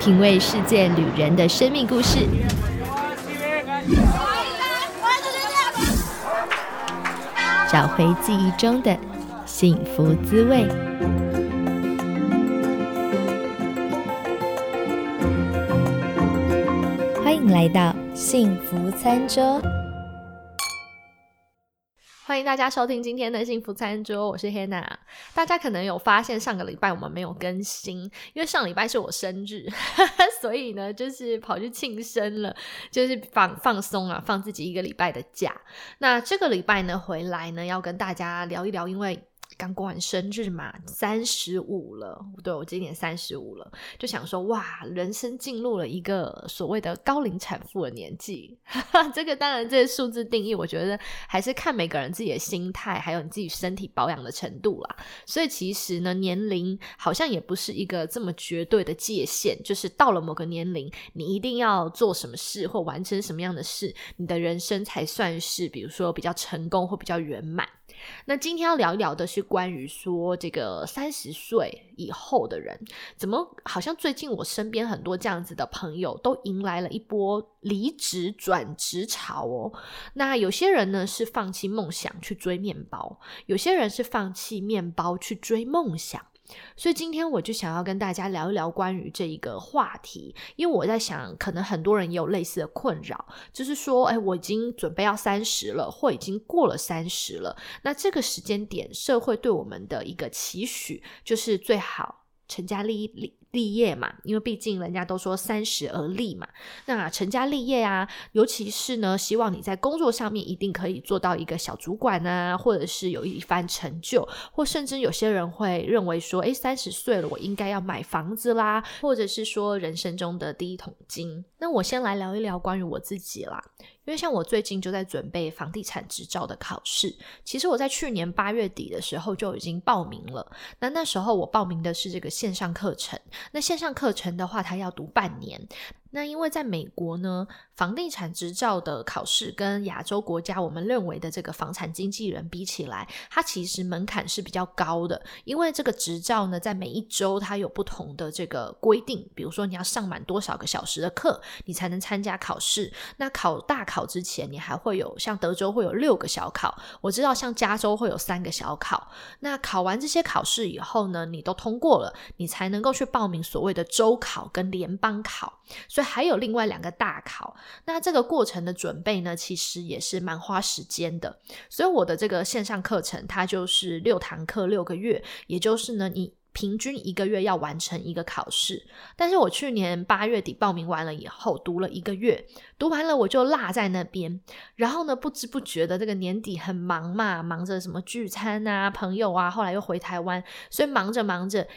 品味世界旅人的生命故事。找回记忆中的幸福滋味。欢迎来到幸福餐桌，欢迎大家收听今天的幸福餐桌，我是 Hannah。 大家可能有发现上个礼拜我们没有更新，因为上礼拜是我生日所以呢就是跑去庆生了，就是放松啊，放自己一个礼拜的假。那这个礼拜呢回来呢要跟大家聊一聊，因为刚过完生日嘛，35了，对，我今年35了，就想说哇，人生进入了一个所谓的高龄产妇的年纪这个当然这个数字定义我觉得还是看每个人自己的心态还有你自己身体保养的程度啦，所以其实呢年龄好像也不是一个这么绝对的界限，就是到了某个年龄你一定要做什么事或完成什么样的事，你的人生才算是比如说比较成功或比较圆满。那今天要聊一聊的是关于说这个30岁以后的人，怎么好像最近我身边很多这样子的朋友都迎来了一波离职转职潮哦。那有些人呢是放弃梦想去追面包，有些人是放弃面包去追梦想，所以今天我就想要跟大家聊一聊关于这一个话题，因为我在想可能很多人也有类似的困扰，就是说我已经准备要30了或已经过了30了，那这个时间点社会对我们的一个期许就是最好成家立业嘛，因为毕竟人家都说30而立嘛，那成家立业啊，尤其是呢希望你在工作上面一定可以做到一个小主管啊，或者是有一番成就，或甚至有些人会认为说30岁了我应该要买房子啦，或者是说人生中的第一桶金。那我先来聊一聊关于我自己啦，因为像我最近就在准备房地产执照的考试，其实我在去年8月底的时候就已经报名了，那时候我报名的是这个线上课程，那线上课程的话它要读半年，那因为在美国呢房地产执照的考试跟亚洲国家我们认为的这个房产经纪人比起来，它其实门槛是比较高的，因为这个执照呢在每一州它有不同的这个规定，比如说你要上满多少个小时的课你才能参加考试，那大考之前你还会有像德州会有6个小考，我知道像加州会有3个小考，那考完这些考试以后呢你都通过了，你才能够去报名所谓的州考跟联邦考，所以还有另外2个大考。那这个过程的准备呢其实也是蛮花时间的，所以我的这个线上课程它就是6堂课6个月，也就是呢你平均1个月要完成一个考试，但是我去年8月底报名完了以后读了1个月，读完了我就落在那边，然后呢不知不觉的这个年底很忙嘛，忙着什么聚餐啊朋友啊，后来又回台湾，所以忙着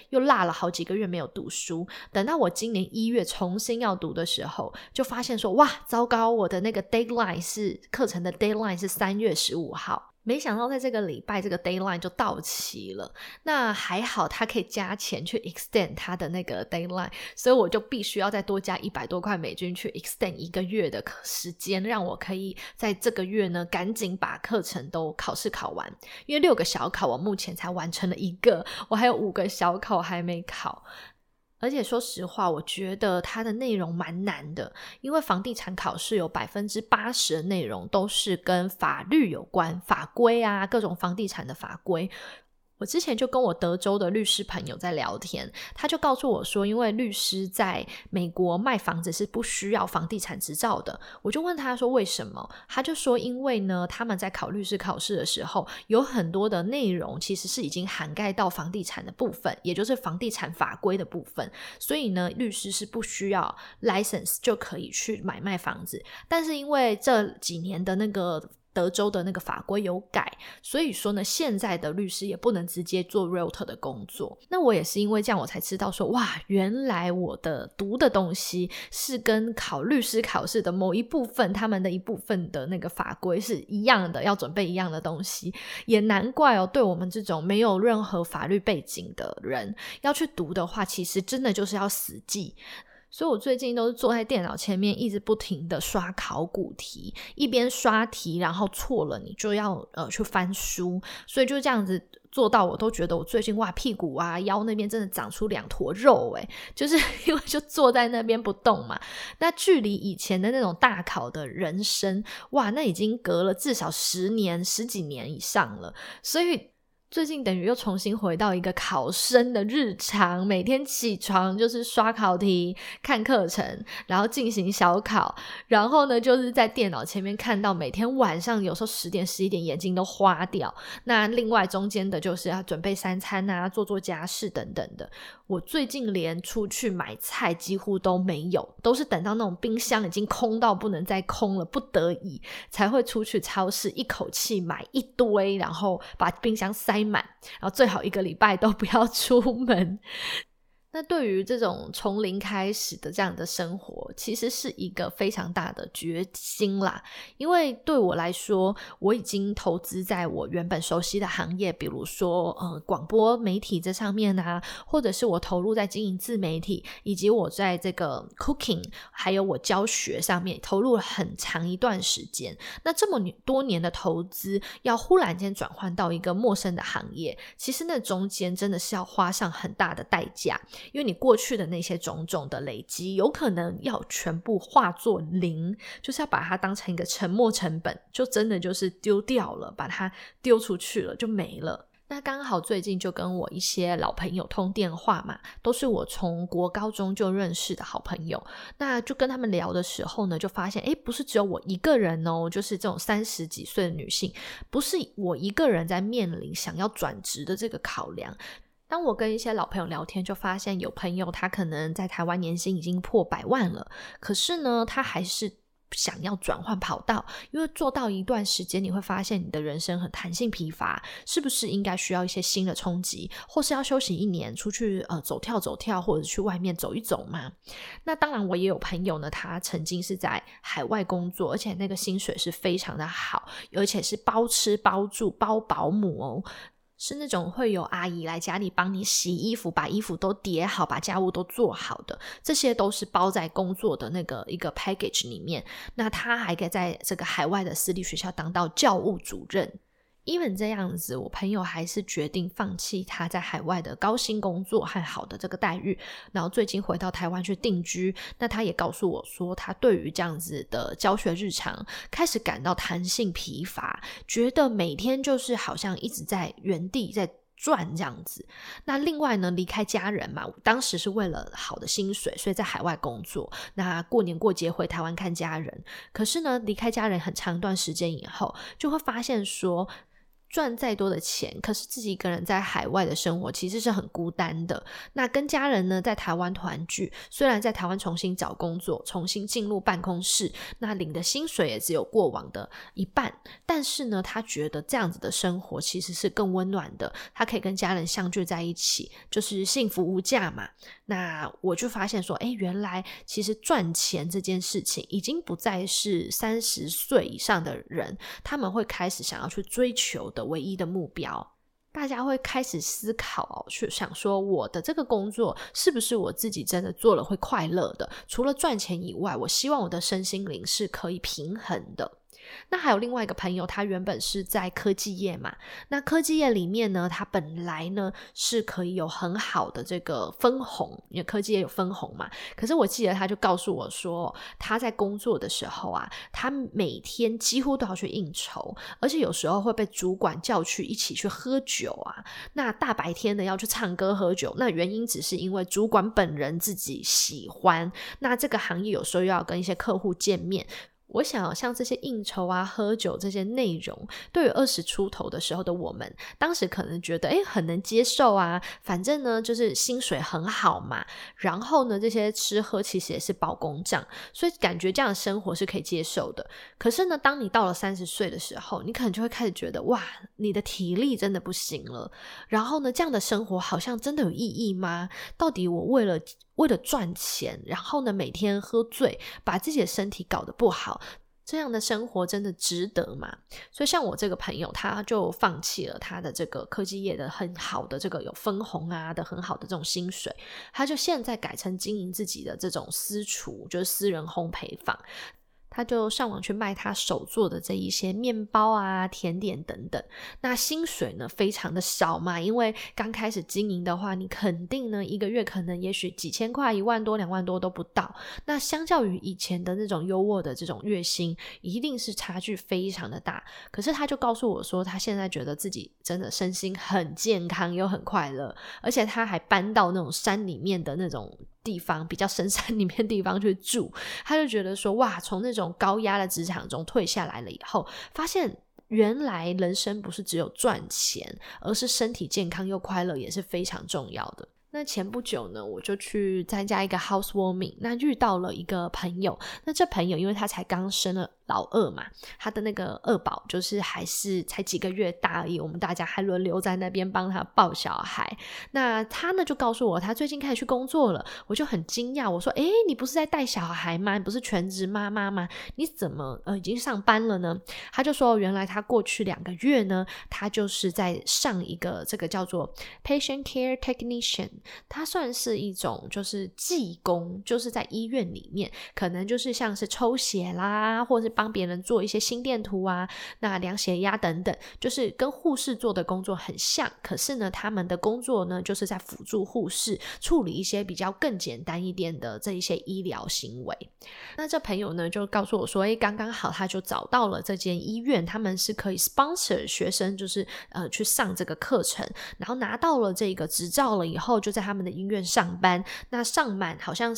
又落了好几个月没有读书，等到我今年1月重新要读的时候就发现说哇糟糕，我的那个 deadline 是课程的 deadline 是3月15号，没想到在这个礼拜这个 deadline 就到期了，那还好他可以加钱去 extend 他的那个 deadline， 所以我就必须要再多加$100多美金去 extend 1个月的时间，让我可以在这个月呢赶紧把课程都考试考完，因为6个小考我目前才完成了1个，我还有5个小考还没考。而且说实话我觉得它的内容蛮难的，因为房地产考试有 80% 的内容都是跟法律有关，法规啊各种房地产的法规。我之前就跟我德州的律师朋友在聊天，他就告诉我说因为律师在美国卖房子是不需要房地产执照的，我就问他说为什么，他就说因为呢他们在考律师考试的时候有很多的内容其实是已经涵盖到房地产的部分，也就是房地产法规的部分，所以呢律师是不需要 license 就可以去买卖房子，但是因为这几年的那个德州的那个法规有改，所以说呢现在的律师也不能直接做 realtor 的工作。那我也是因为这样我才知道说哇原来我的读的东西是跟考律师考试的某一部分他们的一部分的那个法规是一样的，要准备一样的东西，也难怪哦，对我们这种没有任何法律背景的人要去读的话其实真的就是要死记。所以我最近都是坐在电脑前面一直不停的刷考古题，一边刷题然后错了你就要去翻书，所以就这样子做到我都觉得我最近哇屁股啊腰那边真的长出两坨肉欸，就是因为就坐在那边不动嘛。那距离以前的那种大考的人生哇那已经隔了至少10年、10几年以上了，所以最近等于又重新回到一个考生的日常，每天起床就是刷考题看课程然后进行小考，然后呢就是在电脑前面看到每天晚上有时候10点11点眼睛都花掉，那另外中间的就是要准备三餐啊做家事等等的。我最近连出去买菜几乎都没有，都是等到那种冰箱已经空到不能再空了不得已才会出去超市一口气买一堆，然后把冰箱塞满，然后最好1个礼拜都不要出门。那对于这种从零开始的这样的生活其实是一个非常大的决心啦，因为对我来说我已经投资在我原本熟悉的行业，比如说广播媒体这上面啊，或者是我投入在经营自媒体，以及我在这个 cooking 还有我教学上面投入了很长一段时间。那这么多年的投资要忽然间转换到一个陌生的行业，其实那中间真的是要花上很大的代价，因为你过去的那些种种的累积有可能要全部化作零，就是要把它当成一个沉没成本，就真的就是丢掉了，把它丢出去了就没了。那刚好最近就跟我一些老朋友通电话嘛，都是我从国高中就认识的好朋友，那就跟他们聊的时候呢就发现不是只有我一个人哦，就是这种30几岁的女性不是我一个人在面临想要转职的这个考量。当我跟一些老朋友聊天就发现有朋友他可能在台湾年薪已经破100万了，可是呢他还是想要转换跑道，因为做到一段时间你会发现你的人生很弹性疲乏，是不是应该需要一些新的冲击，或是要休息1年出去走跳或者去外面走一走嘛。那当然我也有朋友呢他曾经是在海外工作，而且那个薪水是非常的好，而且是包吃包住包保姆哦，是那种会有阿姨来家里帮你洗衣服，把衣服都叠好，把家务都做好的，这些都是包在工作的那个一个 package 里面。那他还可以在这个海外的私立学校当到教务主任。even 这样子我朋友还是决定放弃他在海外的高薪工作和好的这个待遇，然后最近回到台湾去定居。那他也告诉我说他对于这样子的教学日常开始感到弹性疲乏，觉得每天就是好像一直在原地在赚这样子。那另外呢离开家人嘛，当时是为了好的薪水所以在海外工作，那过年过节回台湾看家人，可是呢离开家人很长一段时间以后就会发现说赚再多的钱，可是自己一个人在海外的生活其实是很孤单的。那跟家人呢在台湾团聚，虽然在台湾重新找工作重新进入办公室，那领的薪水也只有过往的一半，但是呢他觉得这样子的生活其实是更温暖的，他可以跟家人相聚在一起，就是幸福无价嘛。那我就发现说原来其实赚钱这件事情已经不再是30岁以上的人他们会开始想要去追求的唯一的目标。大家会开始思考去想说我的这个工作是不是我自己真的做了会快乐的，除了赚钱以外我希望我的身心灵是可以平衡的。那还有另外一个朋友他原本是在科技业嘛，那科技业里面呢他本来呢是可以有很好的这个分红，因为科技业有分红嘛，可是我记得他就告诉我说他在工作的时候啊他每天几乎都要去应酬，而且有时候会被主管叫去一起去喝酒啊，那大白天呢要去唱歌喝酒，那原因只是因为主管本人自己喜欢。那这个行业有时候又要跟一些客户见面，我想像这些应酬啊喝酒这些内容对于20出头的时候的我们当时可能觉得很能接受啊，反正呢就是薪水很好嘛，然后呢这些吃喝其实也是保公账，所以感觉这样的生活是可以接受的。可是呢当你到了30岁的时候你可能就会开始觉得哇你的体力真的不行了，然后呢这样的生活好像真的有意义吗？到底我为了赚钱然后呢每天喝醉把自己的身体搞得不好，这样的生活真的值得吗？所以像我这个朋友，他就放弃了他的这个科技业的很好的这个有分红啊的很好的这种薪水，他就现在改成经营自己的这种私厨，就是私人烘焙坊。他就上网去卖他手做的这一些面包啊甜点等等，那薪水呢非常的少嘛，因为刚开始经营的话，你肯定呢一个月可能也许几千块1万多2万多都不到，那相较于以前的那种优渥的这种月薪一定是差距非常的大。可是他就告诉我说，他现在觉得自己真的身心很健康又很快乐，而且他还搬到那种山里面的那种地方，比较深山里面地方去住。他就觉得说，哇，从那种高压的职场中退下来了以后，发现原来人生不是只有赚钱，而是身体健康又快乐也是非常重要的。那前不久呢，我就去参加一个 housewarming， 那遇到了一个朋友，那这朋友因为他才刚生了老二嘛，他的那个二宝就是还是才几个月大而已，我们大家还轮流在那边帮他抱小孩。那他呢就告诉我他最近开始去工作了，我就很惊讶，我说诶，你不是在带小孩吗？你不是全职妈妈吗？你怎么已经上班了呢？他就说原来他过去2个月呢，他就是在上一个这个叫做 patient care technician，它算是一种就是技工，就是在医院里面可能就是像是抽血啦，或是帮别人做一些心电图啊，那量血压等等，就是跟护士做的工作很像。可是呢他们的工作呢就是在辅助护士处理一些比较更简单一点的这一些医疗行为。那这朋友呢就告诉我说，诶，刚刚好他就找到了这间医院，他们是可以 sponsor 学生，就是去上这个课程，然后拿到了这个执照了以后，就在他们的医院上班，那上满好像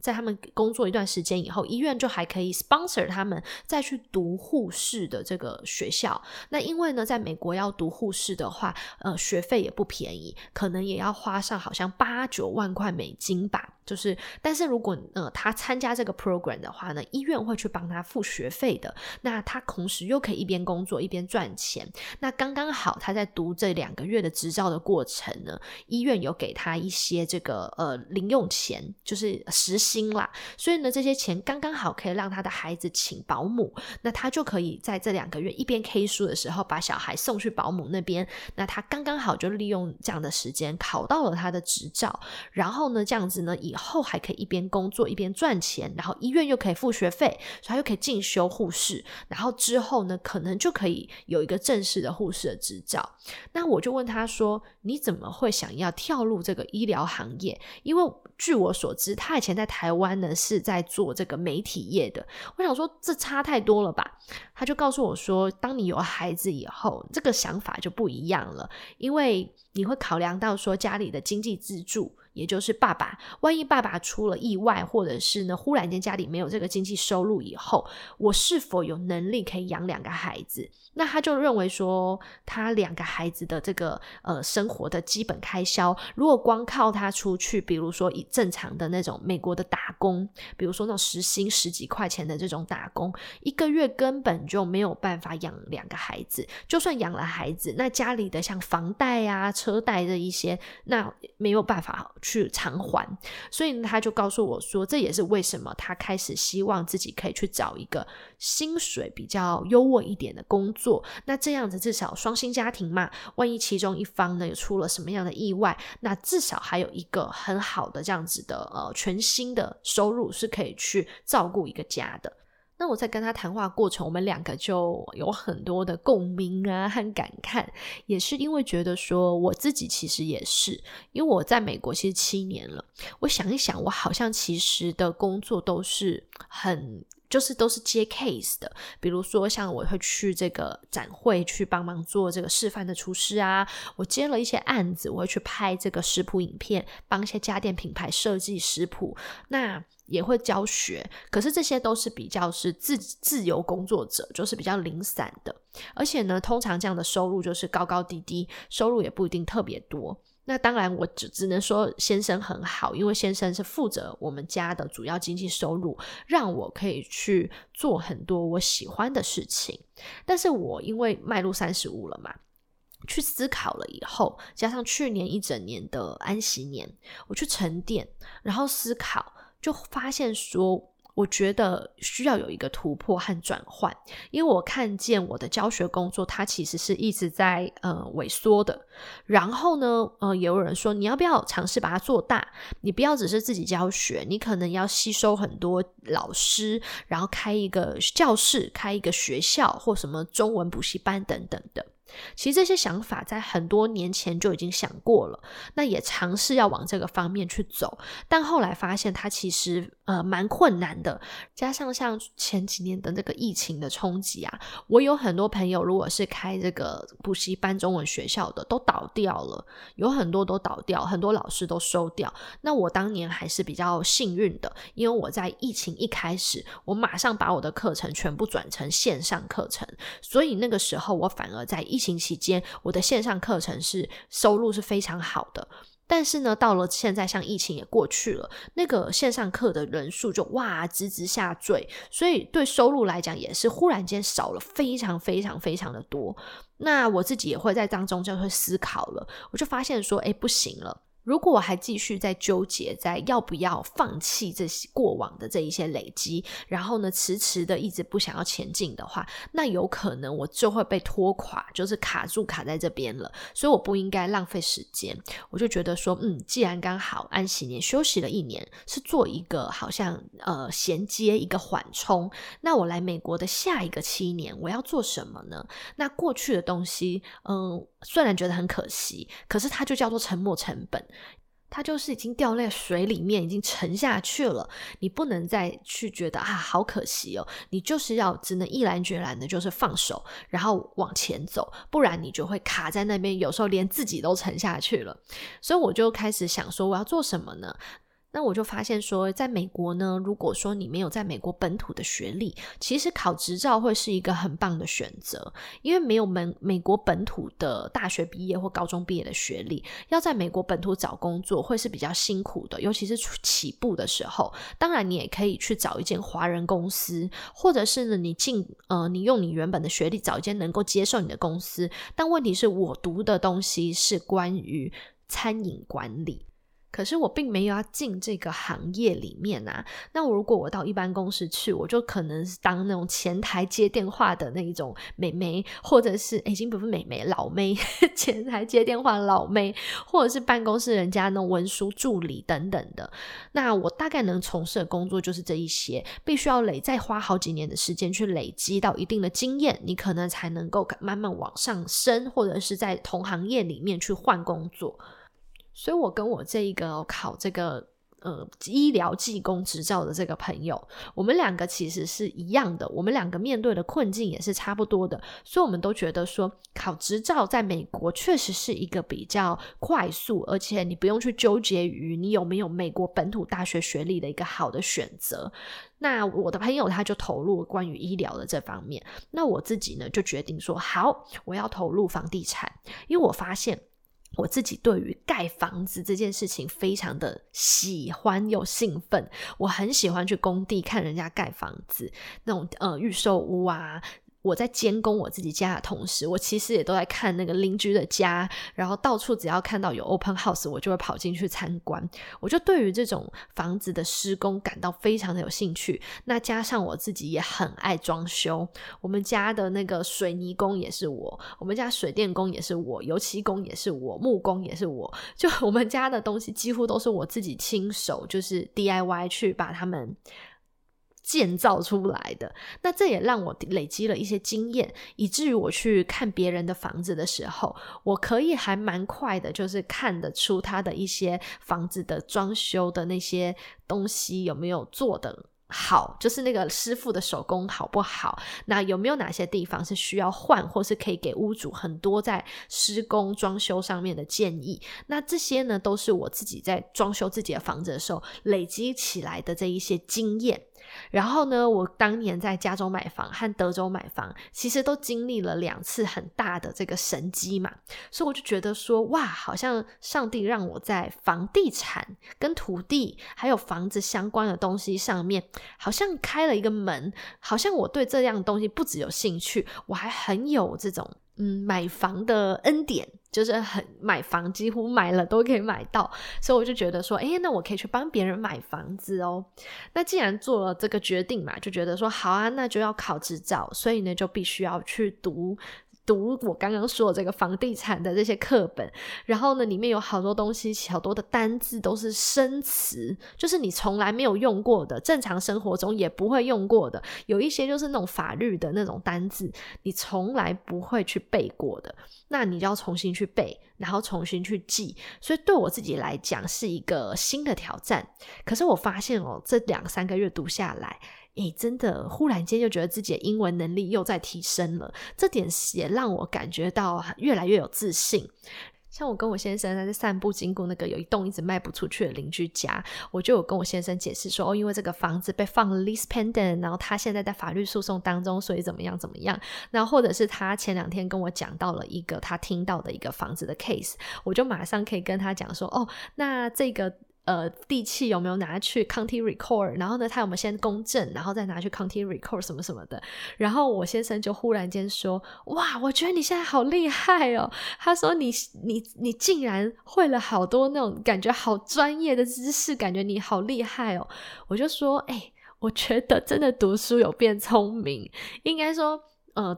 在他们工作一段时间以后，医院就还可以 sponsor 他们再去读护士的这个学校。那因为呢在美国要读护士的话学费也不便宜，可能也要花上好像8-9万块美金吧，就是但是如果他参加这个 program 的话呢，医院会去帮他付学费的，那他同时又可以一边工作一边赚钱。那刚刚好他在读这2个月的执照的过程呢，医院有给他一些这个零用钱，就是实薪啦，所以呢这些钱刚刚好可以让他的孩子请保姆，那他就可以在这2个月一边 K 书的时候把小孩送去保姆那边，那他刚刚好就利用这样的时间考到了他的执照，然后呢这样子呢以后还可以一边工作一边赚钱，然后医院又可以付学费，所以他又可以进修护士，然后之后呢可能就可以有一个正式的护士的执照。那我就问他说，你怎么会想要跳入这个医疗行业？因为据我所知他以前在台湾呢是在做这个媒体业的。我想说这差太多了吧。他就告诉我说，当你有孩子以后这个想法就不一样了，因为你会考量到说家里的经济支柱，也就是爸爸，万一爸爸出了意外，或者是呢忽然间家里没有这个经济收入以后，我是否有能力可以养2个孩子。那他就认为说他2个孩子的这个生活的基本开销，如果光靠他出去，比如说以正常的那种美国的打工，比如说那种时薪10几块钱的这种打工，1个月根本就没有办法养2个孩子，就算养了孩子，那家里的像房贷啊车贷的一些，那没有办法去偿还。所以他就告诉我说，这也是为什么他开始希望自己可以去找一个薪水比较优渥一点的工作，那这样子至少双薪家庭嘛，万一其中一方呢有出了什么样的意外，那至少还有一个很好的这样子的全新的收入是可以去照顾一个家的。那我在跟他谈话过程，我们2个就有很多的共鸣啊和感慨，也是因为觉得说我自己其实也是，因为我在美国其实7年了，我想一想，我好像其实的工作都是都是接 case 的，比如说像我会去这个展会去帮忙做这个示范的厨师啊，我接了一些案子，我会去拍这个食谱影片，帮一些家电品牌设计食谱，那也会教学，可是这些都是比较是自由工作者，就是比较零散的，而且呢通常这样的收入就是高高低低，收入也不一定特别多。那当然我只能说先生很好，因为先生是负责我们家的主要经济收入，让我可以去做很多我喜欢的事情。但是我因为迈入35了嘛，去思考了以后，加上去年1整年的安息年，我去沉淀然后思考，就发现说我觉得需要有一个突破和转换，因为我看见我的教学工作它其实是一直在萎缩的。然后呢也有人说你要不要尝试把它做大，你不要只是自己教学，你可能要吸收很多老师，然后开一个教室，开一个学校或什么中文补习班等等的。其实这些想法在很多年前就已经想过了，那也尝试要往这个方面去走，但后来发现它其实蛮困难的。加上像前几年的这个疫情的冲击啊，我有很多朋友如果是开这个补习班中文学校的都倒掉了，有很多都倒掉，很多老师都收掉。那我当年还是比较幸运的，因为我在疫情一开始我马上把我的课程全部转成线上课程，所以那个时候我反而在疫情期间我的线上课程是收入是非常好的。但是呢到了现在像疫情也过去了，那个线上课的人数就哇直直下坠，所以对收入来讲也是忽然间少了非常非常非常的多。那我自己也会在当中就会思考了，我就发现说不行了，如果我还继续在纠结在要不要放弃这些过往的这一些累积，然后呢迟迟的一直不想要前进的话，那有可能我就会被拖垮，就是卡在这边了。所以我不应该浪费时间，我就觉得说既然刚好安息年休息了一年，是做一个好像衔接一个缓冲，那我来美国的下一个7年我要做什么呢？那过去的东西虽然觉得很可惜，可是它就叫做沉没成本，它就是已经掉在水里面，已经沉下去了，你不能再去觉得好可惜哦，你就是要只能毅然决然的就是放手然后往前走，不然你就会卡在那边，有时候连自己都沉下去了。所以我就开始想说我要做什么呢？那我就发现说在美国呢，如果说你没有在美国本土的学历，其实考执照会是一个很棒的选择，因为没有美国本土的大学毕业或高中毕业的学历，要在美国本土找工作会是比较辛苦的，尤其是起步的时候。当然你也可以去找一间华人公司，或者是呢你用你原本的学历找一间能够接受你的公司，但问题是我读的东西是关于餐饮管理，可是我并没有要进这个行业里面啊。那我如果我到一般公司去，我就可能是当那种前台接电话的那一种美眉，或者是已经不是美眉老妹前台接电话老妹，或者是办公室人家那种文书助理等等的。那我大概能从事的工作就是这一些，必须要再花好几年的时间去累积到一定的经验，你可能才能够慢慢往上升，或者是在同行业里面去换工作。所以我跟我这一个考这个医疗技工执照的这个朋友，我们两个其实是一样的，我们两个面对的困境也是差不多的，所以我们都觉得说考执照在美国确实是一个比较快速，而且你不用去纠结于你有没有美国本土大学学历的一个好的选择。那我的朋友他就投入关于医疗的这方面，那我自己呢就决定说好，我要投入房地产，因为我发现我自己对于盖房子这件事情非常的喜欢又兴奋，我很喜欢去工地看人家盖房子，那种预售屋啊。我在监工我自己家的同时，我其实也都在看那个邻居的家，然后到处只要看到有 open house 我就会跑进去参观，我就对于这种房子的施工感到非常的有兴趣。那加上我自己也很爱装修，我们家的那个水泥工也是我，我们家水电工也是我，油漆工也是我，木工也是我，就我们家的东西几乎都是我自己亲手就是 DIY 去把它们建造出来的。那这也让我累积了一些经验，以至于我去看别人的房子的时候，我可以还蛮快的就是看得出他的一些房子的装修的那些东西有没有做的好，就是那个师傅的手工好不好，那有没有哪些地方是需要换，或是可以给屋主很多在施工装修上面的建议。那这些呢都是我自己在装修自己的房子的时候累积起来的这一些经验。然后呢我当年在加州买房和德州买房其实都经历了2次很大的这个神机嘛，所以我就觉得说哇，好像上帝让我在房地产跟土地还有房子相关的东西上面好像开了一个门，好像我对这样的东西不只有兴趣，我还很有这种买房的恩典，就是买房几乎买了都可以买到，所以我就觉得说那我可以去帮别人买房子哦。那既然做了这个决定嘛，就觉得说好啊，那就要考执照，所以呢就必须要去读我刚刚说的这个房地产的这些课本，然后呢里面有好多东西，好多的单字都是生词，就是你从来没有用过的，正常生活中也不会用过的，有一些就是那种法律的那种单字你从来不会去背过的，那你就要重新去背，然后重新去记，所以对我自己来讲是一个新的挑战。可是我发现这2-3个月读下来，真的忽然间就觉得自己的英文能力又在提升了，这点也让我感觉到越来越有自信。像我跟我先生在散步经过那个有一栋一直卖不出去的邻居家，我就有跟我先生解释说因为这个房子被放了 Lease Pendant， 然后他现在在法律诉讼当中，所以怎么样怎么样，然后或者是他前2天跟我讲到了一个他听到的一个房子的 case， 我就马上可以跟他讲说那这个地契有没有拿去 County Record， 然后呢他有没有先公证，然后再拿去 County Record 什么什么的。然后我先生就忽然间说哇，我觉得你现在好厉害哦，他说你竟然会了好多那种感觉好专业的知识，感觉你好厉害哦。我就说我觉得真的读书有变聪明，应该说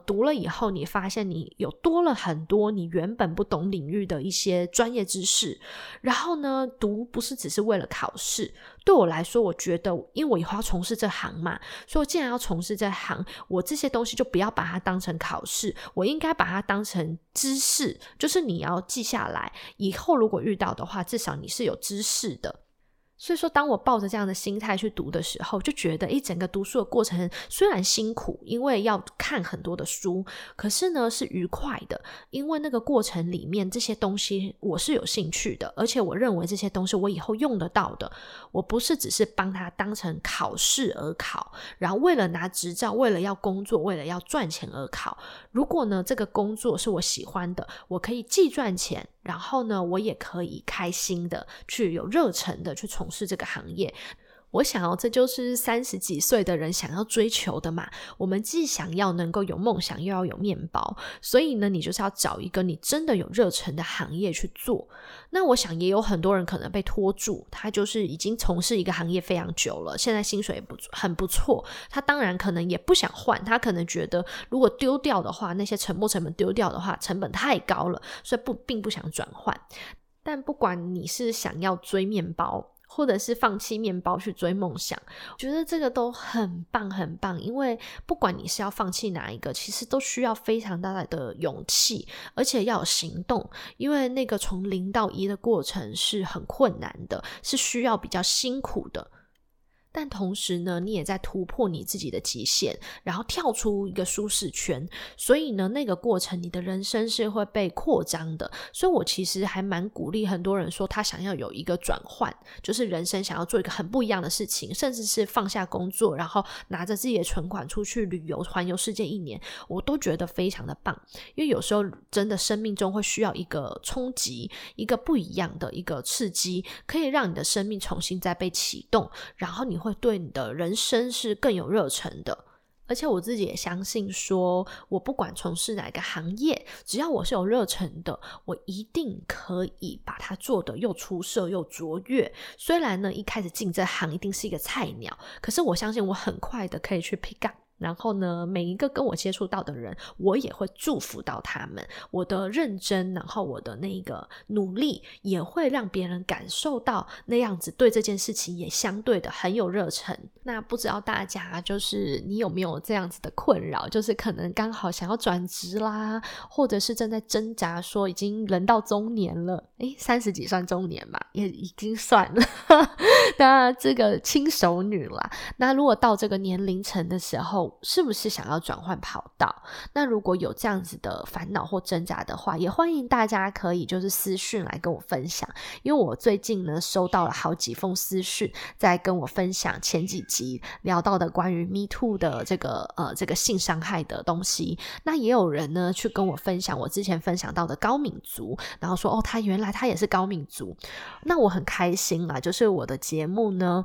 读了以后你发现你有多了很多你原本不懂领域的一些专业知识，然后呢读不是只是为了考试。对我来说，我觉得因为我以后要从事这行嘛，所以我既然要从事这行，我这些东西就不要把它当成考试，我应该把它当成知识，就是你要记下来，以后如果遇到的话至少你是有知识的。所以说当我抱着这样的心态去读的时候，就觉得整个读书的过程虽然辛苦，因为要看很多的书，可是呢是愉快的，因为那个过程里面这些东西我是有兴趣的，而且我认为这些东西我以后用得到的，我不是只是帮它当成考试而考，然后为了拿执照，为了要工作，为了要赚钱而考。如果呢这个工作是我喜欢的，我可以既赚钱，然后呢我也可以开心的去有热忱的去从事这个行业。我想这就是30几岁的人想要追求的嘛，我们既想要能够有梦想，又要有面包，所以呢你就是要找一个你真的有热忱的行业去做。那我想也有很多人可能被拖住，他就是已经从事一个行业非常久了，现在薪水也很不错，他当然可能也不想换，他可能觉得如果丢掉的话，那些沉没成本丢掉的话成本太高了，所以并不想转换。但不管你是想要追面包，或者是放弃面包去追梦想，我觉得这个都很棒很棒，因为不管你是要放弃哪一个，其实都需要非常大的勇气，而且要有行动，因为那个从0到1的过程是很困难的，是需要比较辛苦的。但同时呢你也在突破你自己的极限，然后跳出一个舒适圈，所以呢那个过程你的人生是会被扩张的。所以我其实还蛮鼓励很多人说他想要有一个转换，就是人生想要做一个很不一样的事情，甚至是放下工作，然后拿着自己的存款出去旅游，环游世界1年，我都觉得非常的棒。因为有时候真的生命中会需要一个冲击，一个不一样的一个刺激，可以让你的生命重新再被启动，然后你会对你的人生是更有热忱的。而且我自己也相信说，我不管从事哪个行业，只要我是有热忱的，我一定可以把它做得又出色又卓越。虽然呢一开始进这行一定是一个菜鸟，可是我相信我很快的可以去 pick up， 然后呢每一个跟我接触到的人，我也会祝福到他们，我的认真，然后我的那个努力也会让别人感受到那样子对这件事情也相对的很有热忱。那不知道大家就是你有没有这样子的困扰，就是可能刚好想要转职啦，或者是正在挣扎说已经人到中年了，30几算中年吧，也已经算了那这个轻熟女啦，那如果到这个年龄层的时候是不是想要转换跑道？那如果有这样子的烦恼或挣扎的话，也欢迎大家可以就是私讯来跟我分享，因为我最近呢收到了好几封私讯在跟我分享前几集聊到的关于 MeToo 的这个性伤害的东西。那也有人呢去跟我分享我之前分享到的高敏族，然后说他原来他也是高敏族。那我很开心啦，就是我的节目呢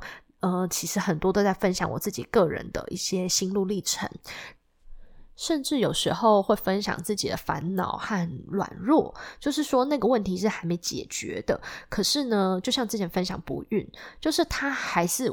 其实很多都在分享我自己个人的一些心路历程。甚至有时候会分享自己的烦恼和软弱，就是说那个问题是还没解决的，可是呢就像之前分享不孕，就是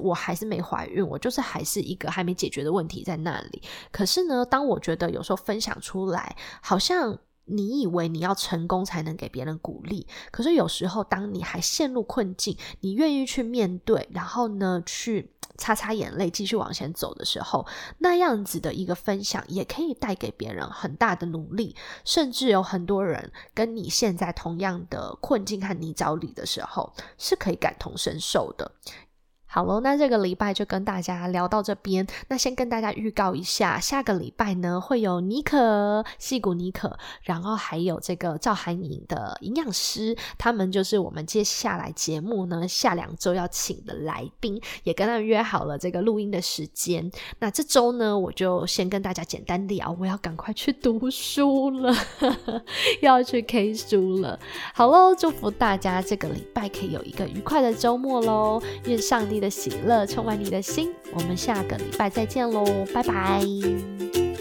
我还是没怀孕，我就是还是一个还没解决的问题在那里。可是呢当我觉得有时候分享出来，好像你以为你要成功才能给别人鼓励，可是有时候当你还陷入困境，你愿意去面对，然后呢去擦擦眼泪继续往前走的时候，那样子的一个分享也可以带给别人很大的努力。甚至有很多人跟你现在同样的困境和泥沼里的时候，是可以感同身受的。好咯，那这个礼拜就跟大家聊到这边。那先跟大家预告一下，下个礼拜呢会有戏骨妮可，然后还有这个赵涵颖的营养师，他们就是我们接下来节目呢下2周要请的来宾，也跟他们约好了这个录音的时间。那这周呢我就先跟大家简单聊，我要赶快去读书了要去 K 书了。好咯，祝福大家这个礼拜可以有一个愉快的周末咯，愿上帝的喜乐充满你的心，我们下个礼拜再见咯，拜拜。